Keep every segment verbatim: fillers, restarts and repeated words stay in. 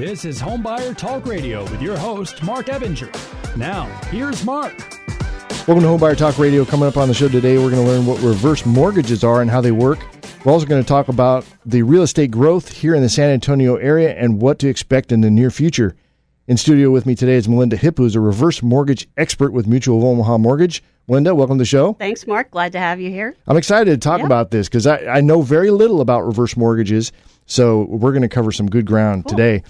This is Homebuyer Talk Radio with your host, Marc Ebinger. Now, here's Marc. Welcome to Homebuyer Talk Radio. Coming up on the show today, we're going to learn what reverse mortgages are and how they work. We're also going to talk about the real estate growth here in the San Antonio area and what to expect in the near future. In studio with me today is Melinda Hipp, who's a reverse mortgage expert with Mutual of Omaha Mortgage. Melinda, welcome to the show. Thanks, Marc. Glad to have you here. I'm excited to talk yep. about this because I, I know very little about reverse mortgages, so we're going to cover some good ground cool. today.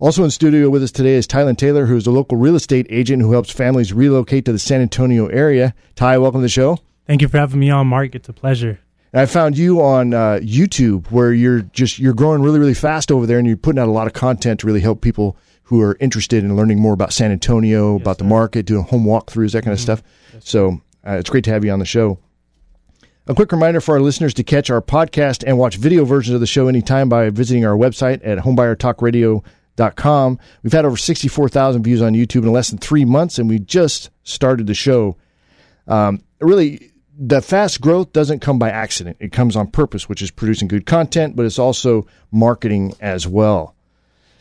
Also in studio with us today is Tylen Taylor, who's a local real estate agent who helps families relocate to the San Antonio area. Ty, welcome to the show. Thank you for having me on, Marc. It's a pleasure. And I found you on uh, YouTube, where you're just you're growing really, really fast over there, and you're putting out a lot of content to really help people who are interested in learning more about San Antonio, yes, about the market, doing home walkthroughs, that kind mm-hmm. of stuff. Yes, so uh, it's great to have you on the show. A quick reminder for our listeners to catch our podcast and watch video versions of the show anytime by visiting our website at homebuyer talk radio dot com. We've had over sixty-four thousand views on YouTube in less than three months, and we just started the show. Um, really, the fast growth doesn't come by accident. It comes on purpose, which is producing good content, but it's also marketing as well.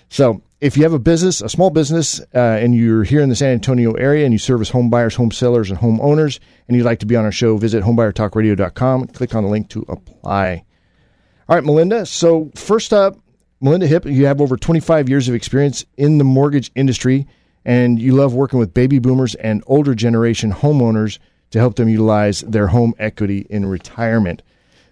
So if you have a business, a small business, uh, and you're here in the San Antonio area and you service home buyers, home sellers, and home owners, and you'd like to be on our show, visit homebuyer talk radio dot com and click on the link to apply. All right, Melinda. So first up, Melinda Hipp, you have over twenty-five years of experience in the mortgage industry, and you love working with baby boomers and older generation homeowners to help them utilize their home equity in retirement.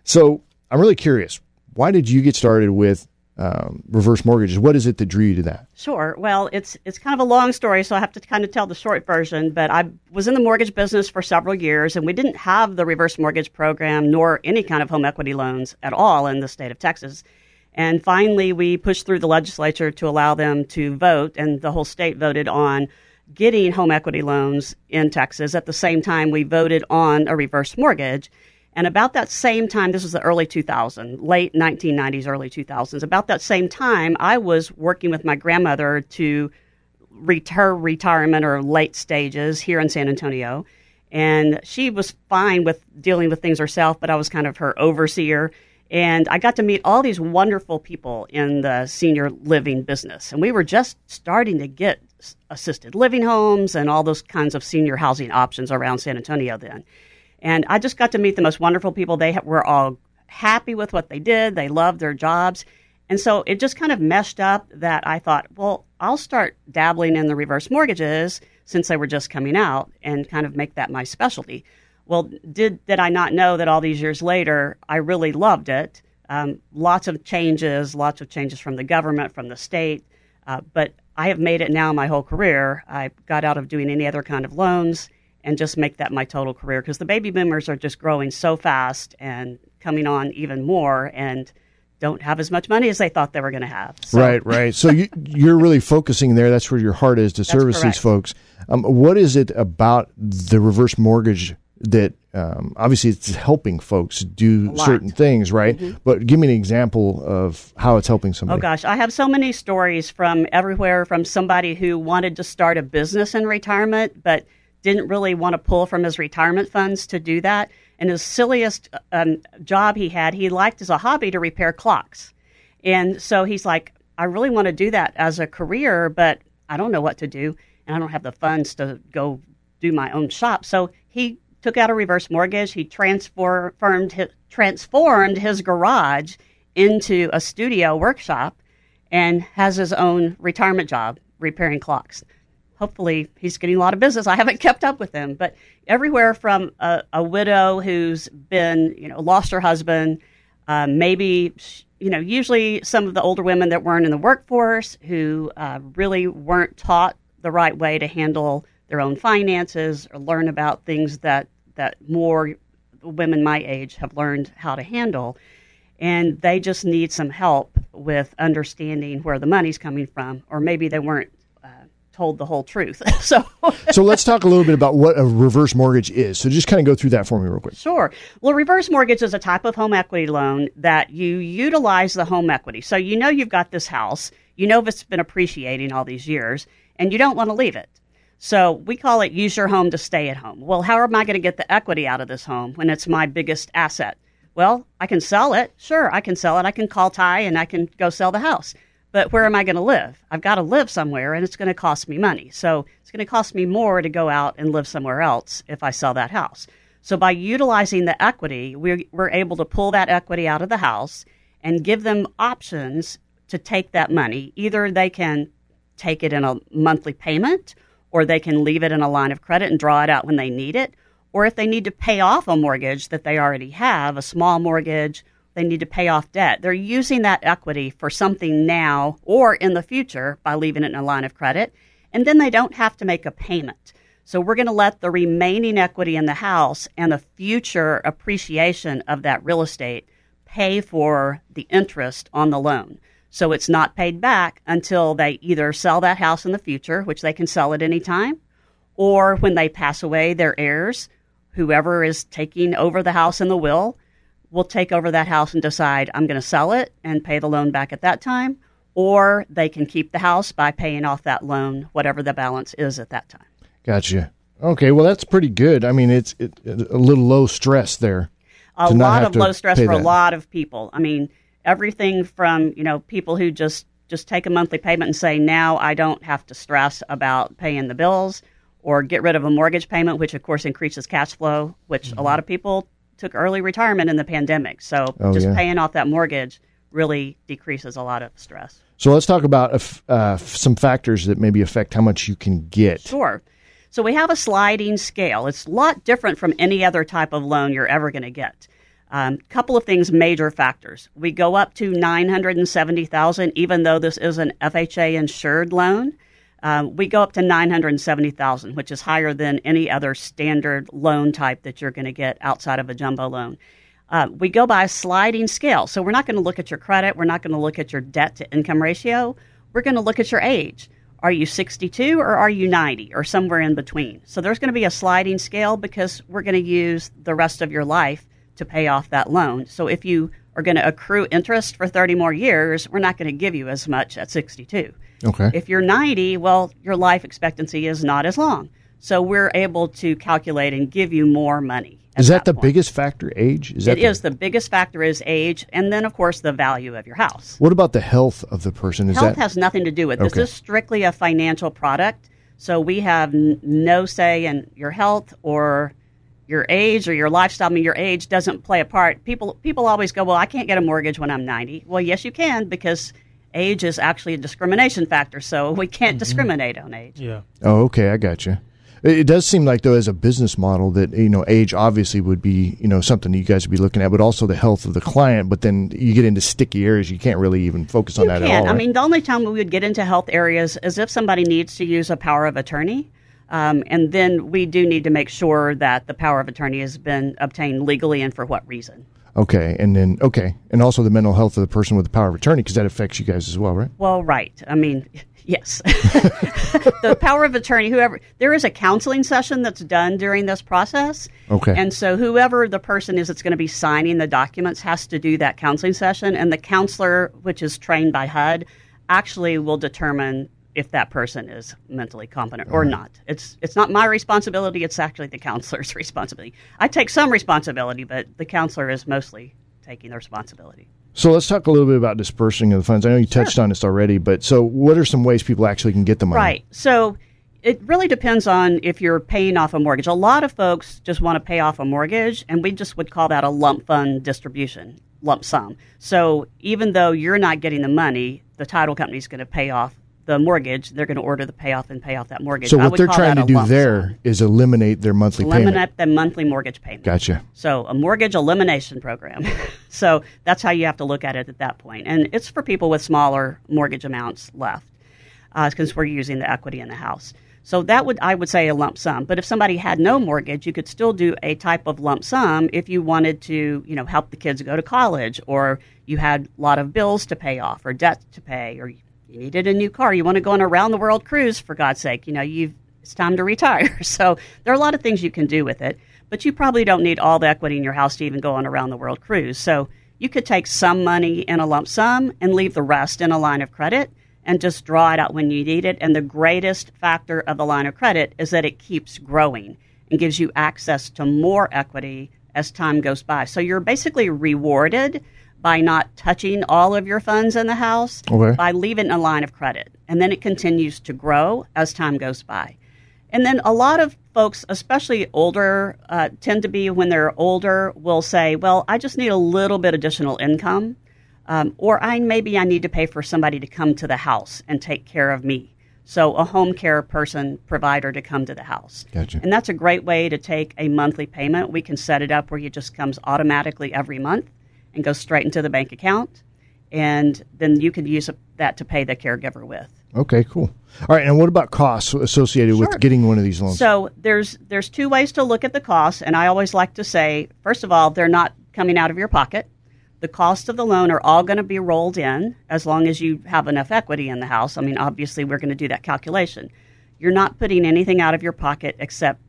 So I'm really curious, why did you get started with Um, reverse mortgages? What is it that drew you to that? Sure. Well, it's it's kind of a long story, so I have to kind of tell the short version. But I was in the mortgage business for several years, and we didn't have the reverse mortgage program nor any kind of home equity loans at all in the state of Texas. And finally, we pushed through the legislature to allow them to vote, and the whole state voted on getting home equity loans in Texas. At the same time, we voted on a reverse mortgage. And about that same time, this was the early two thousands, late nineteen nineties, early two thousands, about that same time, I was working with my grandmother to her retirement or late stages here in San Antonio. And she was fine with dealing with things herself, but I was kind of her overseer. And I got to meet all these wonderful people in the senior living business. And we were just starting to get assisted living homes and all those kinds of senior housing options around San Antonio then. And I just got to meet the most wonderful people. They were all happy with what they did. They loved their jobs. And so it just kind of meshed up that I thought, well, I'll start dabbling in the reverse mortgages since they were just coming out and kind of make that my specialty. Well, did, did I not know that all these years later, I really loved it. Um, lots of changes, lots of changes from the government, from the state. Uh, but I have made it now my whole career. I got out of doing any other kind of loans and just make that my total career, because the baby boomers are just growing so fast and coming on even more and don't have as much money as they thought they were going to have. So. Right, right. So you, you're really focusing there. That's where your heart is, to service correct. These folks. Um, what is it about the reverse mortgage that um, obviously it's helping folks do certain things, right? Mm-hmm. But give me an example of how it's helping somebody. Oh, gosh. I have so many stories from everywhere, from somebody who wanted to start a business in retirement, but didn't really want to pull from his retirement funds to do that. And his silliest um, job he had, he liked as a hobby to repair clocks. And so he's like, I really want to do that as a career, but I don't know what to do, and I don't have the funds to go do my own shop. So he took out a reverse mortgage. He transformed his, transformed his garage into a studio workshop and has his own retirement job repairing clocks. Hopefully, he's getting a lot of business. I haven't kept up with him, but everywhere from a, a widow who's been, you know, lost her husband, uh, maybe, you know, usually some of the older women that weren't in the workforce who uh, really weren't taught the right way to handle their own finances or learn about things that, that more women my age have learned how to handle. And they just need some help with understanding where the money's coming from, or maybe they weren't told the whole truth. So so let's talk a little bit about what a reverse mortgage is. So just kind of go through that for me real quick. Sure. Well, reverse mortgage is a type of home equity loan that you utilize the home equity. So you know you've got this house, you know it's been appreciating all these years, and you don't want to leave it. So we call it use your home to stay at home. Well, how am I going to get the equity out of this home when it's my biggest asset? Well, I can sell it. Sure, I can sell it. I can call Ty and I can go sell the house. but where am I going to live? I've got to live somewhere, and it's going to cost me money. So it's going to cost me more to go out and live somewhere else if I sell that house. So by utilizing the equity, we're, we're able to pull that equity out of the house and give them options to take that money. Either they can take it in a monthly payment, or they can leave it in a line of credit and draw it out when they need it. Or if they need to pay off a mortgage that they already have, a small mortgage, they need to pay off debt. They're using that equity for something now or in the future by leaving it in a line of credit. And then they don't have to make a payment. So we're going to let the remaining equity in the house and the future appreciation of that real estate pay for the interest on the loan. So it's not paid back until they either sell that house in the future, which they can sell at any time, or when they pass away, their heirs, whoever is taking over the house in the will, will take over that house and decide, I'm going to sell it and pay the loan back at that time, or they can keep the house by paying off that loan, whatever the balance is at that time. Gotcha. Okay, well, that's pretty good. I mean, it's it, a little low stress there. A lot of low stress for that. A lot of people. I mean, everything from, you know, people who just, just take a monthly payment and say, now I don't have to stress about paying the bills, or get rid of a mortgage payment, which, of course, increases cash flow, which mm-hmm. a lot of people took early retirement in the pandemic. So oh, just yeah. paying off that mortgage really decreases a lot of stress. So let's talk about uh, some factors that maybe affect how much you can get. Sure. So we have a sliding scale. It's a lot different from any other type of loan you're ever going to get. A um, couple of things, major factors. We go up to nine hundred seventy thousand dollars, even though this is an F H A-insured loan. Um, we go up to nine hundred seventy thousand dollars, which is higher than any other standard loan type that you're going to get outside of a jumbo loan. Uh, we go by a sliding scale. So we're not going to look at your credit. We're not going to look at your debt-to-income ratio. We're going to look at your age. Are you sixty-two or are you ninety or somewhere in between? So there's going to be a sliding scale because we're going to use the rest of your life to pay off that loan. So if you are going to accrue interest for thirty more years, we're not going to give you as much at sixty-two. Okay. If you're ninety, well, your life expectancy is not as long. So we're able to calculate and give you more money. Is that, that the biggest factor, age? Is that it the... is. The biggest factor is age, and then, of course, the value of your house. What about the health of the person? Is health that... has nothing to do with this. Okay. This is strictly a financial product, so we have n- no say in your health or your age or your lifestyle. I mean, your age doesn't play a part. People, people always go, well, I can't get a mortgage when I'm ninety. Well, yes, you can, because age is actually a discrimination factor, so we can't mm-hmm. discriminate on age. Yeah. Oh, okay, I got you. It does seem like, though, as a business model that, you know, age obviously would be, you know, something that you guys would be looking at, but also the health of the client. But then you get into sticky areas. You can't really even focus on you that can. At all. Right? I mean, the only time we would get into health areas is if somebody needs to use a power of attorney. Um, and then we do need to make sure that the power of attorney has been obtained legally and for what reason. Okay. And then, okay. And also the mental health of the person with the power of attorney, because that affects you guys as well, right? Well, right. I mean... Yes. The power of attorney, whoever, there is a counseling session that's done during this process. Okay. And so whoever the person is that's going to be signing the documents has to do that counseling session. And the counselor, which is trained by H U D, actually will determine if that person is mentally competent or right. not. It's it's not my responsibility. It's actually the counselor's responsibility. I take some responsibility, but the counselor is mostly taking the responsibility. So let's talk a little bit about dispersing of the funds. I know you touched sure. on this already, but so what are some ways people actually can get the money? Right. So it really depends on if you're paying off a mortgage. A lot of folks just want to pay off a mortgage, and we just would call that a lump fund distribution, lump sum. So even though you're not getting the money, the title company is going to pay off the mortgage. They're going to order the payoff and pay off that mortgage. So what they're trying to do there is eliminate their monthly payment. Eliminate the monthly mortgage payment. Gotcha. So a mortgage elimination program. So that's how you have to look at it at that point. And it's for people with smaller mortgage amounts left because uh, we're using the equity in the house. So that would, I would say, a lump sum. But if somebody had no mortgage, you could still do a type of lump sum if you wanted to, you know, help the kids go to college, or you had a lot of bills to pay off or debt to pay, or you needed a new car. You want to go on a round-the-world cruise, for God's sake. You know, you've it's time to retire. So there are a lot of things you can do with it, but you probably don't need all the equity in your house to even go on a round-the-world cruise. So you could take some money in a lump sum and leave the rest in a line of credit and just draw it out when you need it. And the greatest factor of the line of credit is that it keeps growing and gives you access to more equity as time goes by. So you're basically rewarded by not touching all of your funds in the house, okay. by leaving a line of credit. And then it continues to grow as time goes by. And then a lot of folks, especially older, uh, tend to be, when they're older, will say, well, I just need a little bit additional income, um, or I maybe I need to pay for somebody to come to the house and take care of me. So a home care person, provider to come to the house. Gotcha. And that's a great way to take a monthly payment. We can set it up where it just comes automatically every month and goes straight into the bank account. And then you can use that to pay the caregiver with. Okay, cool. All right, and what about costs associated sure. with getting one of these loans? So there's there's two ways to look at the costs, and I always like to say, first of all, they're not coming out of your pocket. The costs of the loan are all going to be rolled in as long as you have enough equity in the house. I mean, obviously, we're going to do that calculation. You're not putting anything out of your pocket except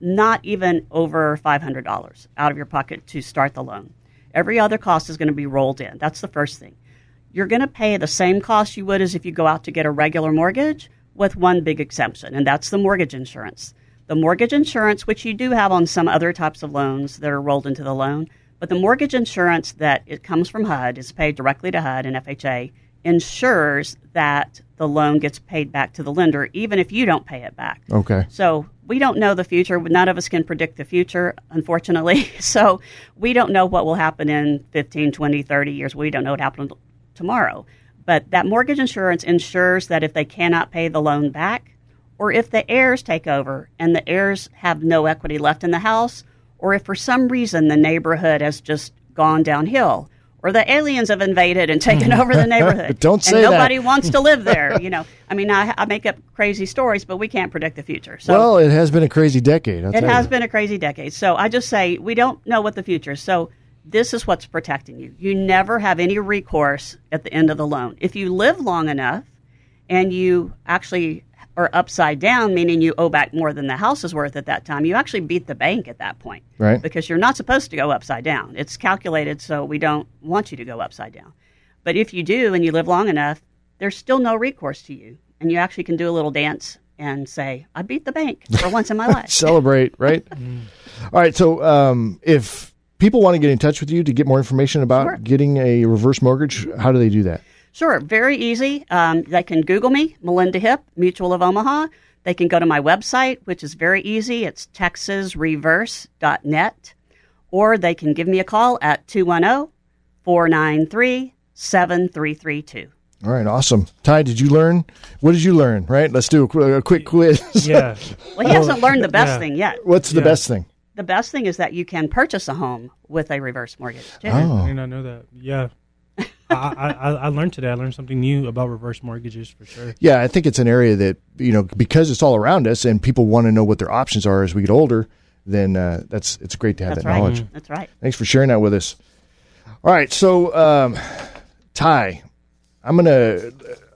not even over five hundred dollars out of your pocket to start the loan. Every other cost is going to be rolled in. That's the first thing. You're going to pay the same cost you would as if you go out to get a regular mortgage, with one big exemption, and that's the mortgage insurance. The mortgage insurance, which you do have on some other types of loans that are rolled into the loan, but the mortgage insurance that it comes from H U D, is paid directly to H U D and F H A, ensures that the loan gets paid back to the lender, even if you don't pay it back. Okay. So we don't know the future. None of us can predict the future, unfortunately. So we don't know what will happen in fifteen, twenty, thirty years. We don't know what happened tomorrow. But that mortgage insurance ensures that if they cannot pay the loan back, or if the heirs take over and the heirs have no equity left in the house, or if for some reason the neighborhood has just gone downhill, or the aliens have invaded and taken over the neighborhood. Don't say that. And nobody that. wants to live there. You know, I mean, I, I make up crazy stories, but we can't predict the future. So well, it has been a crazy decade. I'll it has you. been a crazy decade. So I just say we don't know what the future is. So this is what's protecting you. You never have any recourse at the end of the loan. If you live long enough and you actually are upside down, meaning you owe back more than the house is worth at that time, you actually beat the bank at that point. Right. Because you're not supposed to go upside down. It's calculated, so we don't want you to go upside down. But if you do and you live long enough, there's still no recourse to you. And you actually can do a little dance and say, I beat the bank for once in my life. Celebrate, right? All right, so um, if... people want to get in touch with you to get more information about sure. getting a reverse mortgage. How do they do that? Sure. Very easy. Um, they can Google me, Melinda Hipp, Mutual of Omaha. They can go to my website, which is very easy. It's texas reverse dot net. Or they can give me a call at two one zero, four nine three, seven three three two. All right, awesome. Ty, did you learn? What did you learn, right? Let's do a, a quick quiz. Yeah. Well, he hasn't learned the best yeah. thing yet. What's the yeah. best thing? The best thing is that you can purchase a home with a reverse mortgage. Too. Oh. I did not know that. Yeah. I, I, I learned today. I learned something new about reverse mortgages for sure. Yeah, I think it's an area that, you know, because it's all around us and people want to know what their options are as we get older, then uh, that's it's great to have that's that right. knowledge. Mm-hmm. That's right. Thanks for sharing that with us. All right. So, um, Ty, I'm going to...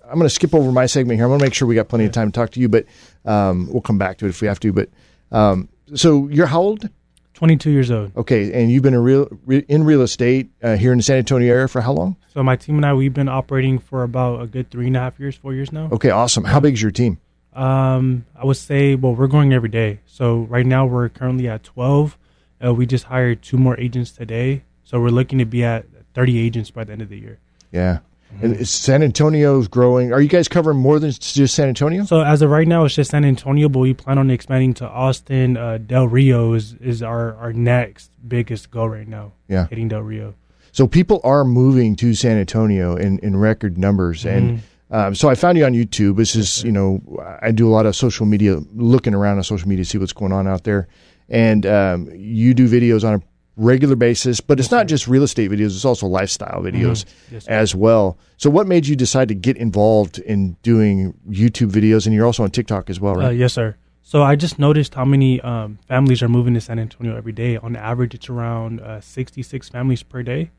I'm going to skip over my segment here. I'm going to make sure we got plenty yeah. of time to talk to you, but um, we'll come back to it if we have to. But um, so you're how old? twenty-two years old. Okay, and you've been in real, re, in real estate uh, here in the San Antonio area for how long? So my team and I, we've been operating for about a good three and a half years, four years now. Okay, awesome. How big is your team? Um, I would say, well, we're growing every day. So right now we're currently at twelve. Uh, we just hired two more agents today. So we're looking to be at thirty agents by the end of the year. Yeah. And San Antonio's growing. Are you guys covering more than just San Antonio? So as of right now, it's just San Antonio, but we plan on expanding to Austin. Uh, Del Rio is, is our, our next biggest goal right now, yeah. hitting Del Rio. So people are moving to San Antonio in, in record numbers. Mm-hmm. And um, so I found you on YouTube. This is, you know, I do a lot of social media, looking around on social media to see what's going on out there. And um, you do videos on a regular basis, but it's not just real estate videos, it's also lifestyle videos mm-hmm. yes, as well. So what made you decide to get involved in doing YouTube videos? And you're also on TikTok as well, right? Uh, yes, sir. So I just noticed how many um, families are moving to San Antonio every day. On average, it's around uh, sixty-six families per day,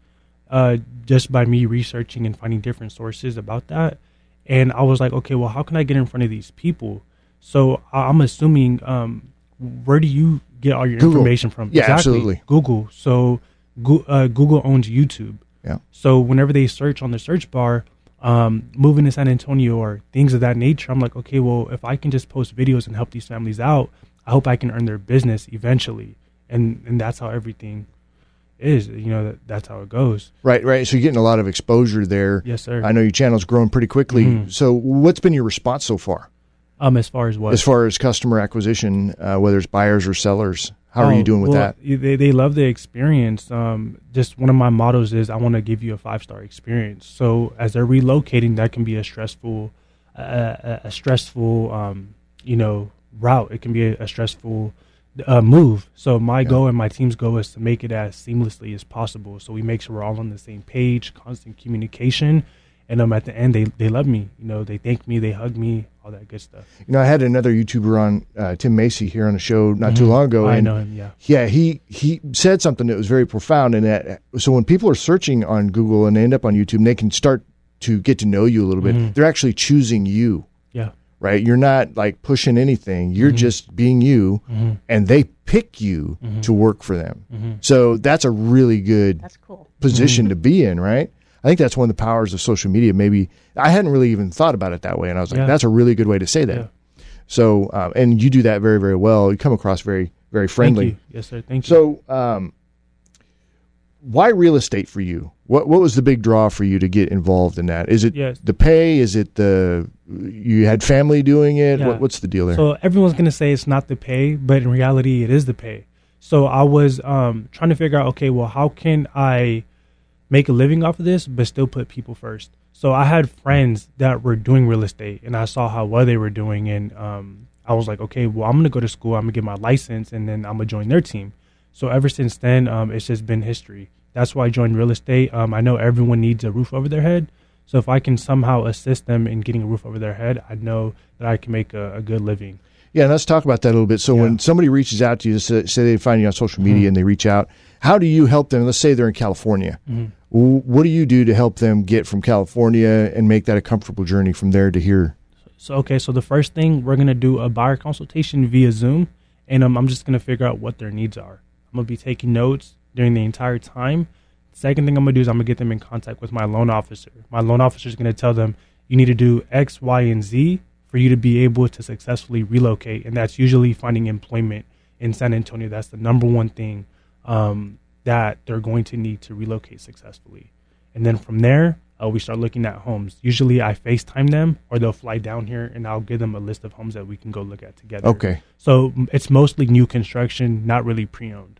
uh, just by me researching and finding different sources about that. And I was like, okay, well, how can I get in front of these people? So I'm assuming, um, where do you get all your Google. information from? Yeah, exactly. Absolutely. Google. So uh, Google owns YouTube. Yeah. So whenever they search on the search bar, um, moving to San Antonio or things of that nature, I'm like, okay, well, if I can just post videos and help these families out, I hope I can earn their business eventually. And and that's how everything is, you know, that, that's how it goes. Right, right. So you're getting a lot of exposure there. Yes, sir. I know your channel's grown pretty quickly. Mm-hmm. So what's been your response so far? Um, as far as what? As far as customer acquisition, uh, whether it's buyers or sellers, how um, are you doing with well, that? They they love the experience. Um, just one of my mottos is I want to give you a five-star experience. So as they're relocating, that can be a stressful, uh, a stressful, um, you know, route. It can be a, a stressful uh, move. So my yeah. goal and my team's goal is to make it as seamlessly as possible. So we make sure we're all on the same page, constant communication. And um, at the end, they, they love me. You know, they thank me, they hug me, all that good stuff. You know, I had another YouTuber on, uh, Tim Macy, here on the show not mm-hmm. too long ago. I and know him, yeah. Yeah, he, he said something that was very profound. And that, so when people are searching on Google and they end up on YouTube, they can start to get to know you a little bit. Mm-hmm. They're actually choosing you. Yeah. Right? You're not, like, pushing anything. You're mm-hmm. just being you, mm-hmm. and they pick you mm-hmm. to work for them. Mm-hmm. So that's a really good that's cool. position mm-hmm. to be in, right? I think that's one of the powers of social media. Maybe I hadn't really even thought about it that way. And I was like, yeah. that's a really good way to say that. Yeah. So, um, and you do that very, very well. You come across very, very friendly. Thank you. Yes, sir. Thank you. So, um, why real estate for you? What, what was the big draw for you to get involved in that? Is it yes. the pay? Is it the, you had family doing it? Yeah. What, what's the deal there? So everyone's going to say it's not the pay, but in reality it is the pay. So I was, um, trying to figure out, okay, well, how can I make a living off of this, but still put people first? So I had friends that were doing real estate, and I saw how well they were doing. And um, I was like, okay, well, I'm going to go to school. I'm going to get my license, and then I'm going to join their team. So ever since then, um, it's just been history. That's why I joined real estate. Um, I know everyone needs a roof over their head. So if I can somehow assist them in getting a roof over their head, I know that I can make a, a good living. Yeah, and let's talk about that a little bit. So yeah. when somebody reaches out to you, say they find you on social media mm-hmm. and they reach out, how do you help them? Let's say they're in California. Mm-hmm. What do you do to help them get from California and make that a comfortable journey from there to here? So, okay, so the first thing, we're going to do a buyer consultation via Zoom, and um, I'm just going to figure out what their needs are. I'm going to be taking notes during the entire time. Second thing I'm going to do is I'm going to get them in contact with my loan officer. My loan officer is going to tell them, you need to do X, Y, and Z for you to be able to successfully relocate, and that's usually finding employment in San Antonio. That's the number one thing um, that they're going to need to relocate successfully. And then from there, uh, we start looking at homes. Usually I FaceTime them, or they'll fly down here, and I'll give them a list of homes that we can go look at together. Okay. So it's mostly new construction, not really pre-owned.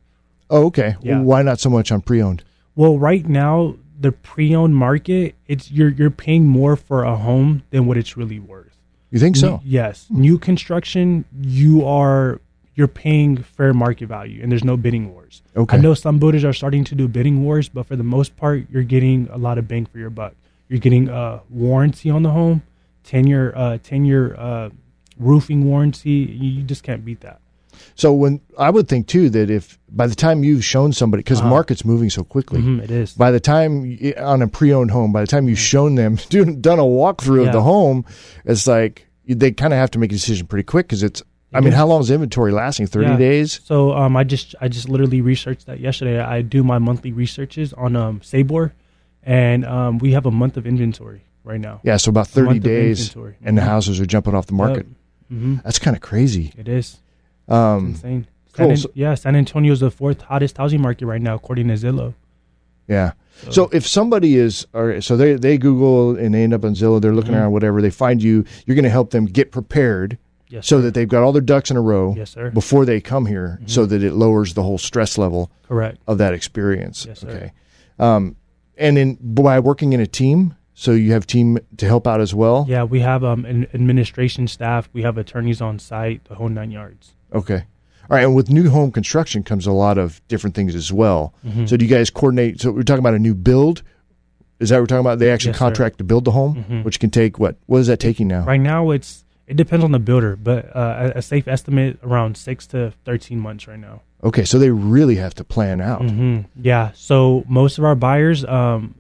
Oh, okay. Yeah. Well, why not so much on pre-owned? Well, right now, the pre-owned market, it's you're you're paying more for a home than what it's really worth. You think so? New, yes. Hmm. New construction, you are you're paying fair market value, and there's no bidding wars. Okay. I know some builders are starting to do bidding wars, but for the most part, you're getting a lot of bang for your buck. You're getting a warranty on the home, ten-year uh, ten-year uh, roofing warranty. You just can't beat that. So when I would think, too, that if by the time you've shown somebody, because uh-huh. the market's moving so quickly, mm-hmm, it is. By the time on a pre-owned home, by the time you've shown them, done a walkthrough yeah. of the home, it's like they kind of have to make a decision pretty quick because it's, I mean, how long is inventory lasting? thirty yeah. days? So um, I just I just literally researched that yesterday. I do my monthly researches on um, Sabor, and um, we have a month of inventory right now. Yeah, so about thirty days, and mm-hmm. the houses are jumping off the market. Yep. Mm-hmm. That's kind of crazy. It is. Um, it's insane. Cool. San, yeah, San Antonio is the fourth hottest housing market right now, according to Zillow. Yeah. So, so if somebody is, or, so they, they Google and they end up on Zillow, they're looking mm-hmm. around, whatever, they find you, you're going to help them get prepared. Yes, so sir. That they've got all their ducks in a row yes, sir. Before they come here mm-hmm. so that it lowers the whole stress level Correct. Of that experience. Yes, okay. Sir. Um, and then by working in a team, so you have team to help out as well? Yeah, we have um, an administration staff. We have attorneys on site, the whole nine yards. Okay. All right. And with new home construction comes a lot of different things as well. Mm-hmm. So do you guys coordinate? So we're talking about a new build. Is that what we're talking about? They actually yes, contract sir. To build the home, mm-hmm. which can take what? What is that taking now? Right now it's... It depends on the builder, but uh, a safe estimate around six to thirteen months right now. Okay, so they really have to plan out. Mm-hmm. Yeah, so most of our buyers, um,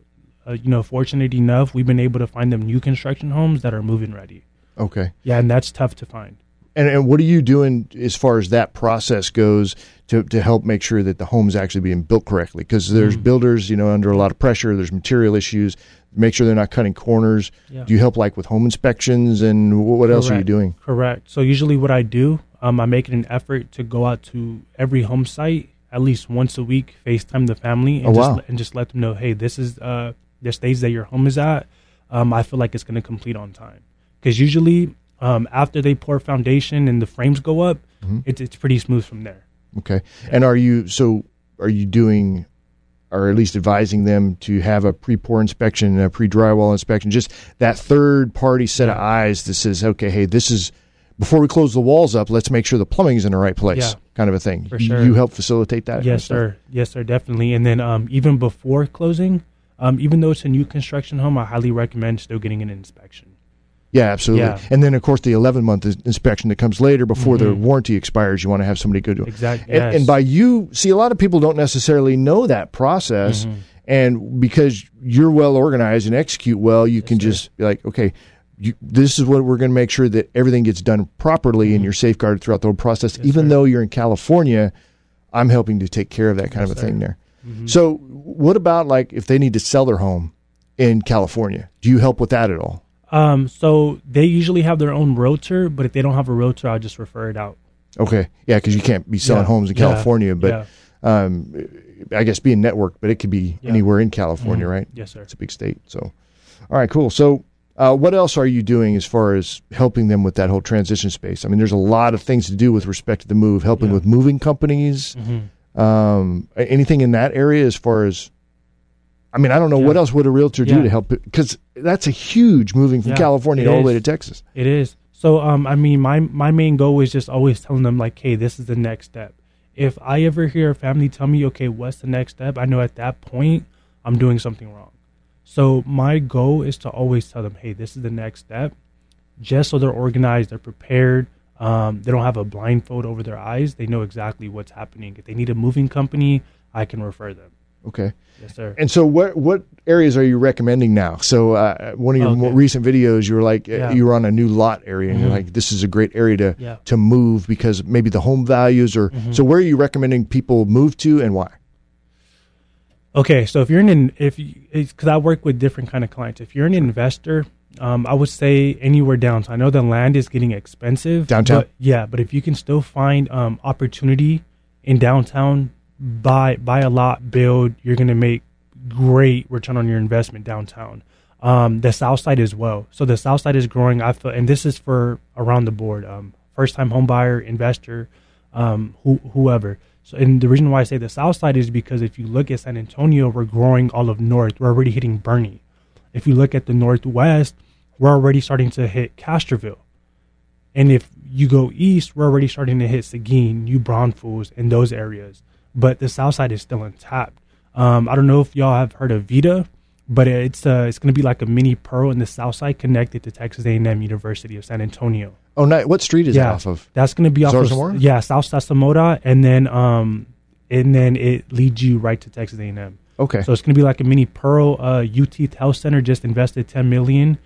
uh, you know, fortunate enough, we've been able to find them new construction homes that are move-in ready. Okay. Yeah, and that's tough to find. And, and what are you doing as far as that process goes to, to help make sure that the home's actually being built correctly? Because there's mm-hmm. builders, you know, under a lot of pressure. There's material issues. Make sure they're not cutting corners. Yeah. Do you help like with home inspections and what Correct. Else are you doing? Correct. So usually what I do, um, I make an effort to go out to every home site at at least once a week, FaceTime the family and, oh, just, wow. and just let them know, hey, this is uh, the stage that your home is at. Um, I feel like it's going to complete on time. Because usually um, after they pour foundation and the frames go up, mm-hmm. it's, it's pretty smooth from there. Okay. Yeah. And are you, so are you doing, or at least advising them to have a pre-pour inspection and a pre-drywall inspection, just that third-party set of eyes that says, okay, hey, this is, before we close the walls up, let's make sure the plumbing's in the right place, yeah, kind of a thing. For sure. You help facilitate that? Yes, sir. Yes, sir, definitely. And then um, even before closing, um, even though it's a new construction home, I highly recommend still getting an inspection. Yeah, absolutely. Yeah. And then, of course, the eleven-month inspection that comes later before mm-hmm. the warranty expires, you want to have somebody go do it. Exactly. And, yes. and by you, see, a lot of people don't necessarily know that process. Mm-hmm. And because you're well organized and execute well, you yes, can sir. just be like, okay, you, this is what we're going to make sure that everything gets done properly mm-hmm. and you're safeguarded throughout the whole process. Yes, Even sir. though you're in California, I'm helping to take care of that kind yes, of a sir. thing there. Mm-hmm. So what about, like, if they need to sell their home in California? Do you help with that at all? Um, so they usually have their own realtor, but if they don't have a realtor, I'll just refer it out. Okay. Yeah. Cause you can't be selling yeah. homes in California, yeah. but, yeah. um, I guess be a network, but it could be yeah. anywhere in California, mm-hmm. right? Yes, sir. It's a big state. So, all right, cool. So, uh, what else are you doing as far as helping them with that whole transition space? I mean, there's a lot of things to do with respect to the move, helping yeah. with moving companies, mm-hmm. um, anything in that area as far as, I mean, I don't know yeah. what else would a realtor do yeah. to help, because that's a huge moving from yeah, California all the way to Texas. It is. So, um, I mean, my my main goal is just always telling them, like, hey, this is the next step. If I ever hear a family tell me, okay, what's the next step? I know at that point I'm doing something wrong. So my goal is to always tell them, hey, this is the next step, just so they're organized, they're prepared. Um, they don't have a blindfold over their eyes. They know exactly what's happening. If they need a moving company, I can refer them. Okay. Yes, sir. And so what what areas are you recommending now? So uh, one of your okay. more recent videos, you were like, yeah. you were on a new lot area, and mm-hmm. you're like, this is a great area to, yeah. to move because maybe the home values are. Mm-hmm. So where are you recommending people move to and why? Okay. So if you're an, if you, because I work with different kind of clients. If you're an investor, um, I would say anywhere downtown. I know the land is getting expensive. Downtown? But, yeah. But if you can still find um, opportunity in downtown, Buy buy a lot, build. You're going to make great return on your investment downtown. Um, the South Side as well. So the South Side is growing. I feel, and this is for around the board. Um, first time home buyer, investor, um, who, whoever. So, and the reason why I say the South Side is because if you look at San Antonio, we're growing all of North. We're already hitting Bernie. If you look at the Northwest, we're already starting to hit Castroville. And if you go east, we're already starting to hit Seguin, New Braunfels, and those areas. But the South Side is still untapped. Um, I don't know if y'all have heard of Vita, but it's uh, it's going to be like a mini Pearl in the South Side connected to Texas A and M University of San Antonio. Oh, no, what street is yeah, that off of? That's going to be off of, yeah, South Sasamota, and then um, and then it leads you right to Texas A and M. Okay. So it's going to be like a mini Pearl. Uh, U T Health Center just invested ten million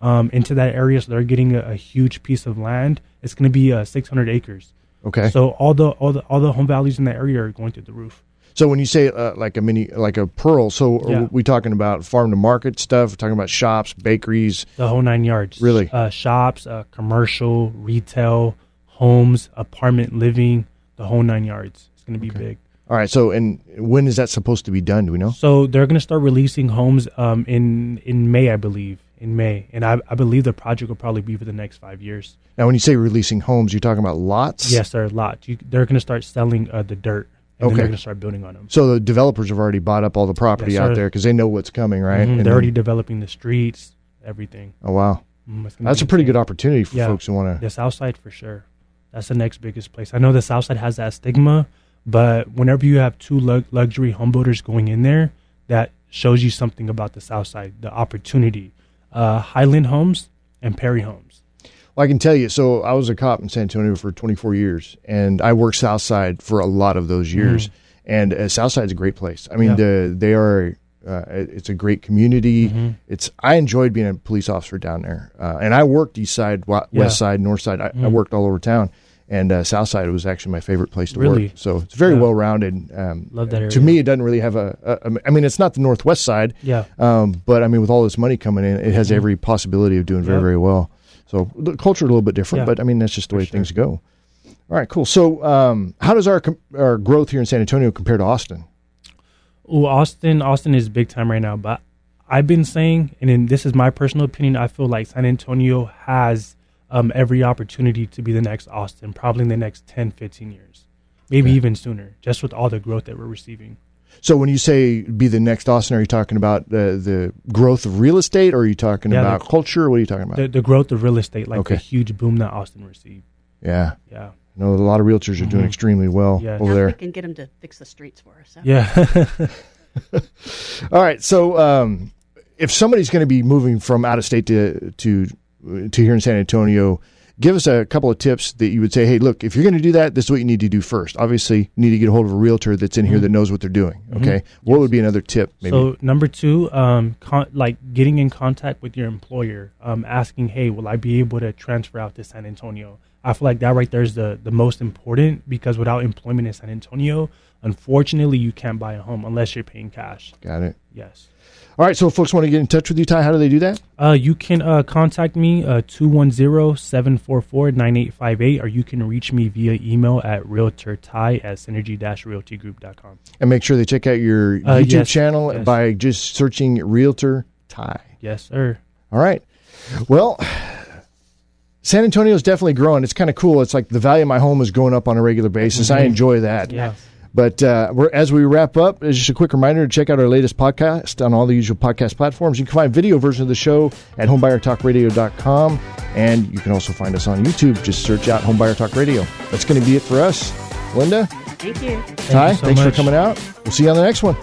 dollars um, into that area, so they're getting a, a huge piece of land. It's going to be uh, six hundred acres. Okay. So all the all the all the home values in that area are going through the roof. So when you say uh, like a mini, like a Pearl, so yeah. are we talking about farm to market stuff? We're talking about shops, bakeries, the whole nine yards. Really, uh, shops, uh, commercial, retail, homes, apartment living, the whole nine yards. It's going to be okay. big. All right. So and when is that supposed to be done? Do we know? So they're going to start releasing homes um, in in May, I believe. In May, and I, I believe the project will probably be for the next five years. Now, when you say releasing homes, you're talking about lots? Yes, sir, lots. You, they're going to start selling uh, the dirt, and okay. then they're going to start building on them. So the developers have already bought up all the property yes, out there because they know what's coming, right? Mm-hmm. They're then, already developing the streets, everything. Oh, wow. Mm, That's a insane. pretty good opportunity for yeah. folks who want to. The South Side, for sure. That's the next biggest place. I know the South Side has that stigma, but whenever you have two lug- luxury home builders going in there, that shows you something about the South Side, the opportunity. Uh, Highland Homes and Perry Homes. Well, I can tell you, so I was a cop in San Antonio for twenty-four years, and I worked Southside for a lot of those years. Mm-hmm. And uh, Southside's a great place. I mean, yeah. the, they are, uh, it's a great community. Mm-hmm. It's I enjoyed being a police officer down there. Uh, and I worked east side, west yeah. side, north side. I, mm-hmm. I worked all over town. And uh, Southside was actually my favorite place to really? work. So it's very yeah. well-rounded. Um, Love that area. To me, it doesn't really have a, a, I mean, it's not the Northwest side. Yeah. Um, but, I mean, with all this money coming in, it has mm-hmm. every possibility of doing yeah. very, very well. So the culture is a little bit different, yeah. but, I mean, that's just the For way sure. things go. All right, cool. So um, how does our our growth here in San Antonio compare to Austin? Well, Austin, Austin is big time right now, but I've been saying, and in, this is my personal opinion, I feel like San Antonio has um, every opportunity to be the next Austin, probably in the next ten, fifteen years, maybe okay. even sooner, just with all the growth that we're receiving. So when you say be the next Austin, are you talking about the, the growth of real estate, or are you talking yeah, about the, culture? What are you talking about? The, the growth of real estate, like okay. the huge boom that Austin received. Yeah. Yeah. I know a lot of realtors are doing mm-hmm. extremely well yeah. over now there. We can get them to fix the streets for us. So. Yeah. All right. So um, if somebody's going to be moving from out of state to, to to here in San Antonio, give us a couple of tips that you would say, hey, look, if you're going to do that, this is what you need to do first. Obviously, you need to get a hold of a realtor that's in mm-hmm. here that knows what they're doing. Okay. Mm-hmm. What yes. would be another tip? Maybe? So number two, um, con- like getting in contact with your employer, um, asking, hey, will I be able to transfer out to San Antonio? I feel like that right there is the, the most important, because without employment in San Antonio, unfortunately, you can't buy a home unless you're paying cash. Got it. Yes. All right. So if folks want to get in touch with you, Ty, how do they do that? Uh, you can uh, contact me, uh, two one zero, seven four four, nine eight five eight, or you can reach me via email at realtorty at synergy dash realty group dot com. And make sure they check out your uh, YouTube yes, channel yes. by just searching Realtor Ty. Yes, sir. All right. Well... San Antonio is definitely growing. It's kind of cool. It's like the value of my home is going up on a regular basis. Mm-hmm. I enjoy that. Yeah. But uh, we're, as we wrap up, just a quick reminder to check out our latest podcast on all the usual podcast platforms. You can find video version of the show at homebuyer talk radio dot com, and you can also find us on YouTube. Just search out Homebuyer Talk Radio. That's going to be it for us. Linda? Thank you. Ty, Thank you so thanks much. for coming out. We'll see you on the next one.